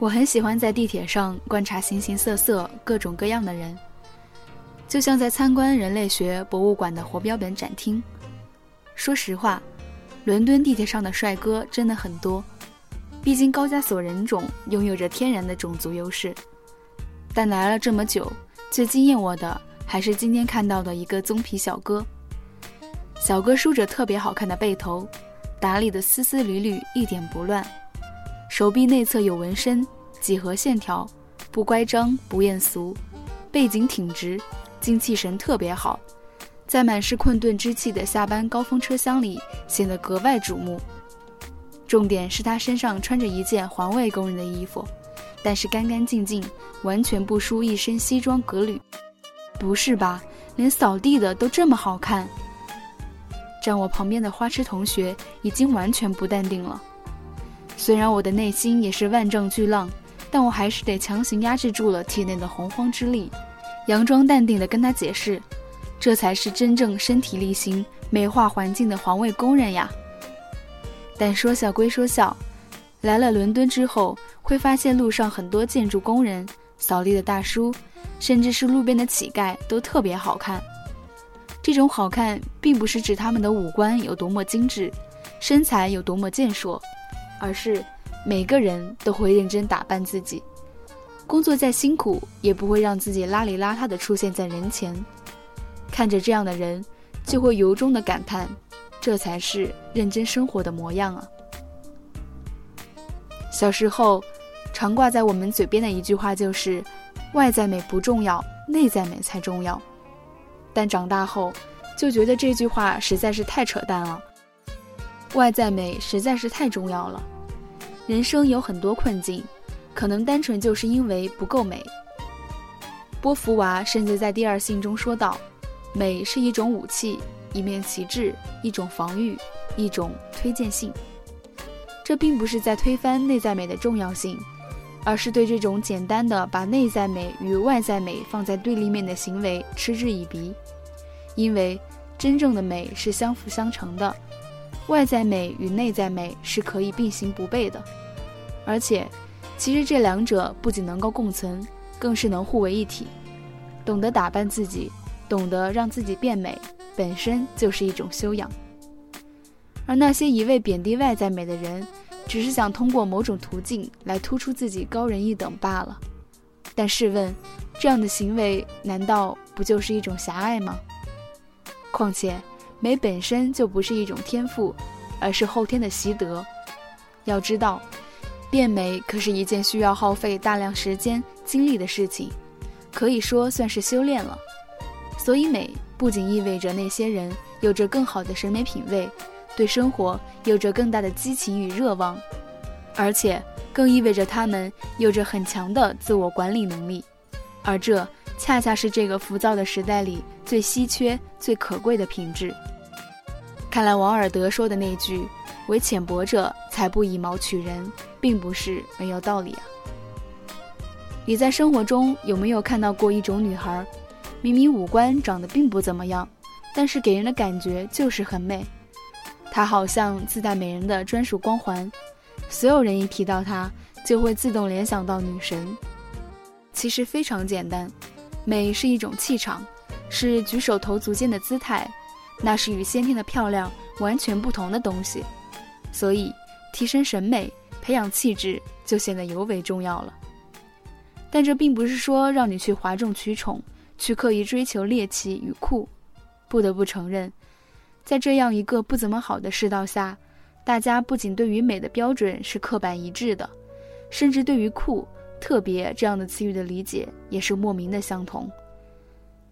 我很喜欢在地铁上观察形形色色、各种各样的人，就像在参观人类学博物馆的活标本展厅。说实话，伦敦地铁上的帅哥真的很多，毕竟高加索人种拥有着天然的种族优势。但来了这么久，最惊艳我的还是今天看到的一个棕皮小哥。小哥梳着特别好看的背头，打理的丝丝缕缕，一点不乱，手臂内侧有纹身，几何线条，不乖张不艳俗，背景挺直，精气神特别好，在满是困顿之气的下班高峰车厢里显得格外瞩目。重点是他身上穿着一件环卫工人的衣服，但是干干净净，完全不输一身西装革履。不是吧，连扫地的都这么好看？站我旁边的花痴同学已经完全不淡定了。虽然我的内心也是万丈巨浪，但我还是得强行压制住了体内的洪荒之力，佯装淡定地跟他解释，这才是真正身体力行美化环境的环卫工人呀。但说笑归说笑，来了伦敦之后，会发现路上很多建筑工人、扫地的大叔，甚至是路边的乞丐都特别好看。这种好看并不是指他们的五官有多么精致，身材有多么健硕，而是每个人都会认真打扮自己，工作再辛苦也不会让自己邋里邋遢地出现在人前。看着这样的人，就会由衷地感叹，这才是认真生活的模样啊。小时候常挂在我们嘴边的一句话就是，外在美不重要，内在美才重要。但长大后就觉得这句话实在是太扯淡了，外在美实在是太重要了。人生有很多困境，可能单纯就是因为不够美。波伏娃甚至在《第二性》中说道，美是一种武器，一面旗帜，一种防御，一种推荐性。这并不是在推翻内在美的重要性，而是对这种简单的把内在美与外在美放在对立面的行为嗤之以鼻。因为真正的美是相辅相成的，外在美与内在美是可以并行不悖的，而且其实这两者不仅能够共存，更是能互为一体。懂得打扮自己，懂得让自己变美，本身就是一种修养。而那些一味贬低外在美的人，只是想通过某种途径来突出自己高人一等罢了。但试问，这样的行为难道不就是一种狭隘吗？况且美本身就不是一种天赋，而是后天的习得。要知道，变美可是一件需要耗费大量时间精力的事情，可以说算是修炼了。所以美不仅意味着那些人有着更好的审美品味，对生活有着更大的激情与热望，而且更意味着他们有着很强的自我管理能力，而这恰恰是这个浮躁的时代里最稀缺、最可贵的品质。看来王尔德说的那句“唯浅薄者才不以貌取人”并不是没有道理啊。你在生活中有没有看到过一种女孩，明明五官长得并不怎么样，但是给人的感觉就是很美？她好像自带美人的专属光环，所有人一提到她就会自动联想到女神。其实非常简单，美是一种气场，是举手投足间的姿态，那是与先天的漂亮完全不同的东西。所以提升审美，培养气质就显得尤为重要了。但这并不是说让你去哗众取宠，去刻意追求猎奇与酷。不得不承认，在这样一个不怎么好的世道下，大家不仅对于美的标准是刻板一致的，甚至对于酷、特别这样的词语的理解也是莫名的相同。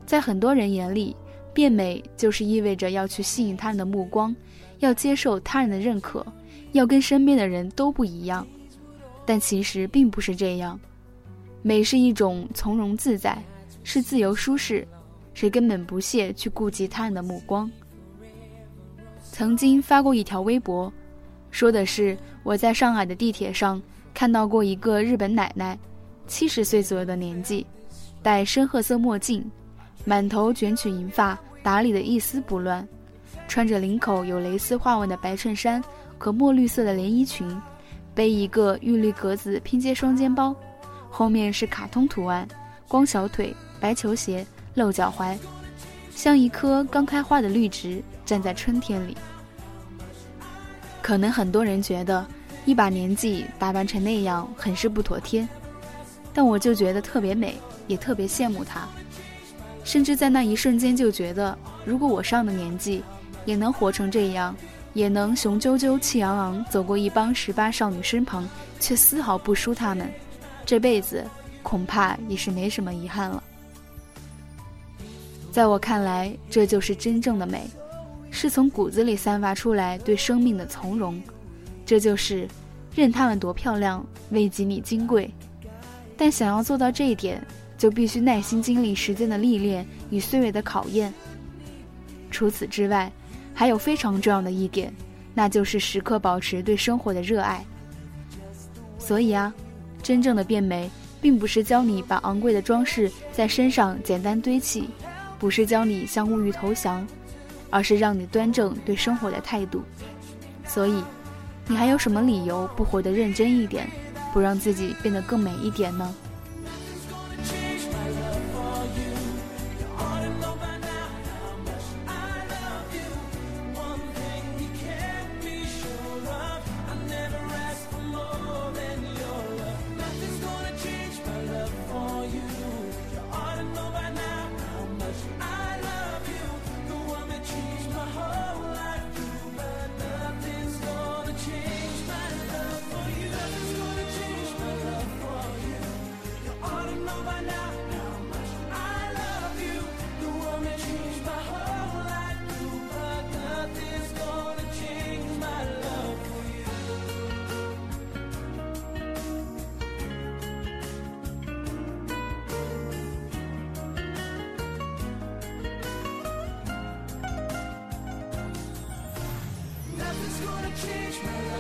在很多人眼里，变美就是意味着要去吸引他人的目光，要接受他人的认可，要跟身边的人都不一样。但其实并不是这样，美是一种从容自在，是自由舒适，是根本不屑去顾及他人的目光。曾经发过一条微博，说的是我在上海的地铁上看到过一个日本奶奶，70岁左右的年纪，戴深褐色墨镜，满头卷曲银发，打理得一丝不乱，穿着领口有蕾丝花纹的白衬衫和墨绿色的连衣裙，背一个玉绿格子拼接双肩包，后面是卡通图案，光小腿，白球鞋，露脚踝，像一棵刚开花的绿植，站在春天里。可能很多人觉得一把年纪打扮成那样很是不妥帖，但我就觉得特别美，也特别羡慕她，甚至在那一瞬间就觉得，如果我上了年纪也能活成这样，也能雄赳赳气昂昂走过一帮18少女身旁，却丝毫不输她们，这辈子恐怕也是没什么遗憾了。在我看来，这就是真正的美，是从骨子里散发出来对生命的从容，这就是任他们多漂亮，为及你金贵。但想要做到这一点，就必须耐心经历时间的历练与岁月的考验。除此之外，还有非常重要的一点，那就是时刻保持对生活的热爱。所以啊，真正的变美，并不是教你把昂贵的装饰在身上简单堆砌，不是教你向物欲投降，而是让你端正对生活的态度。所以你还有什么理由不活得认真一点，不让自己变得更美一点呢？Change my life.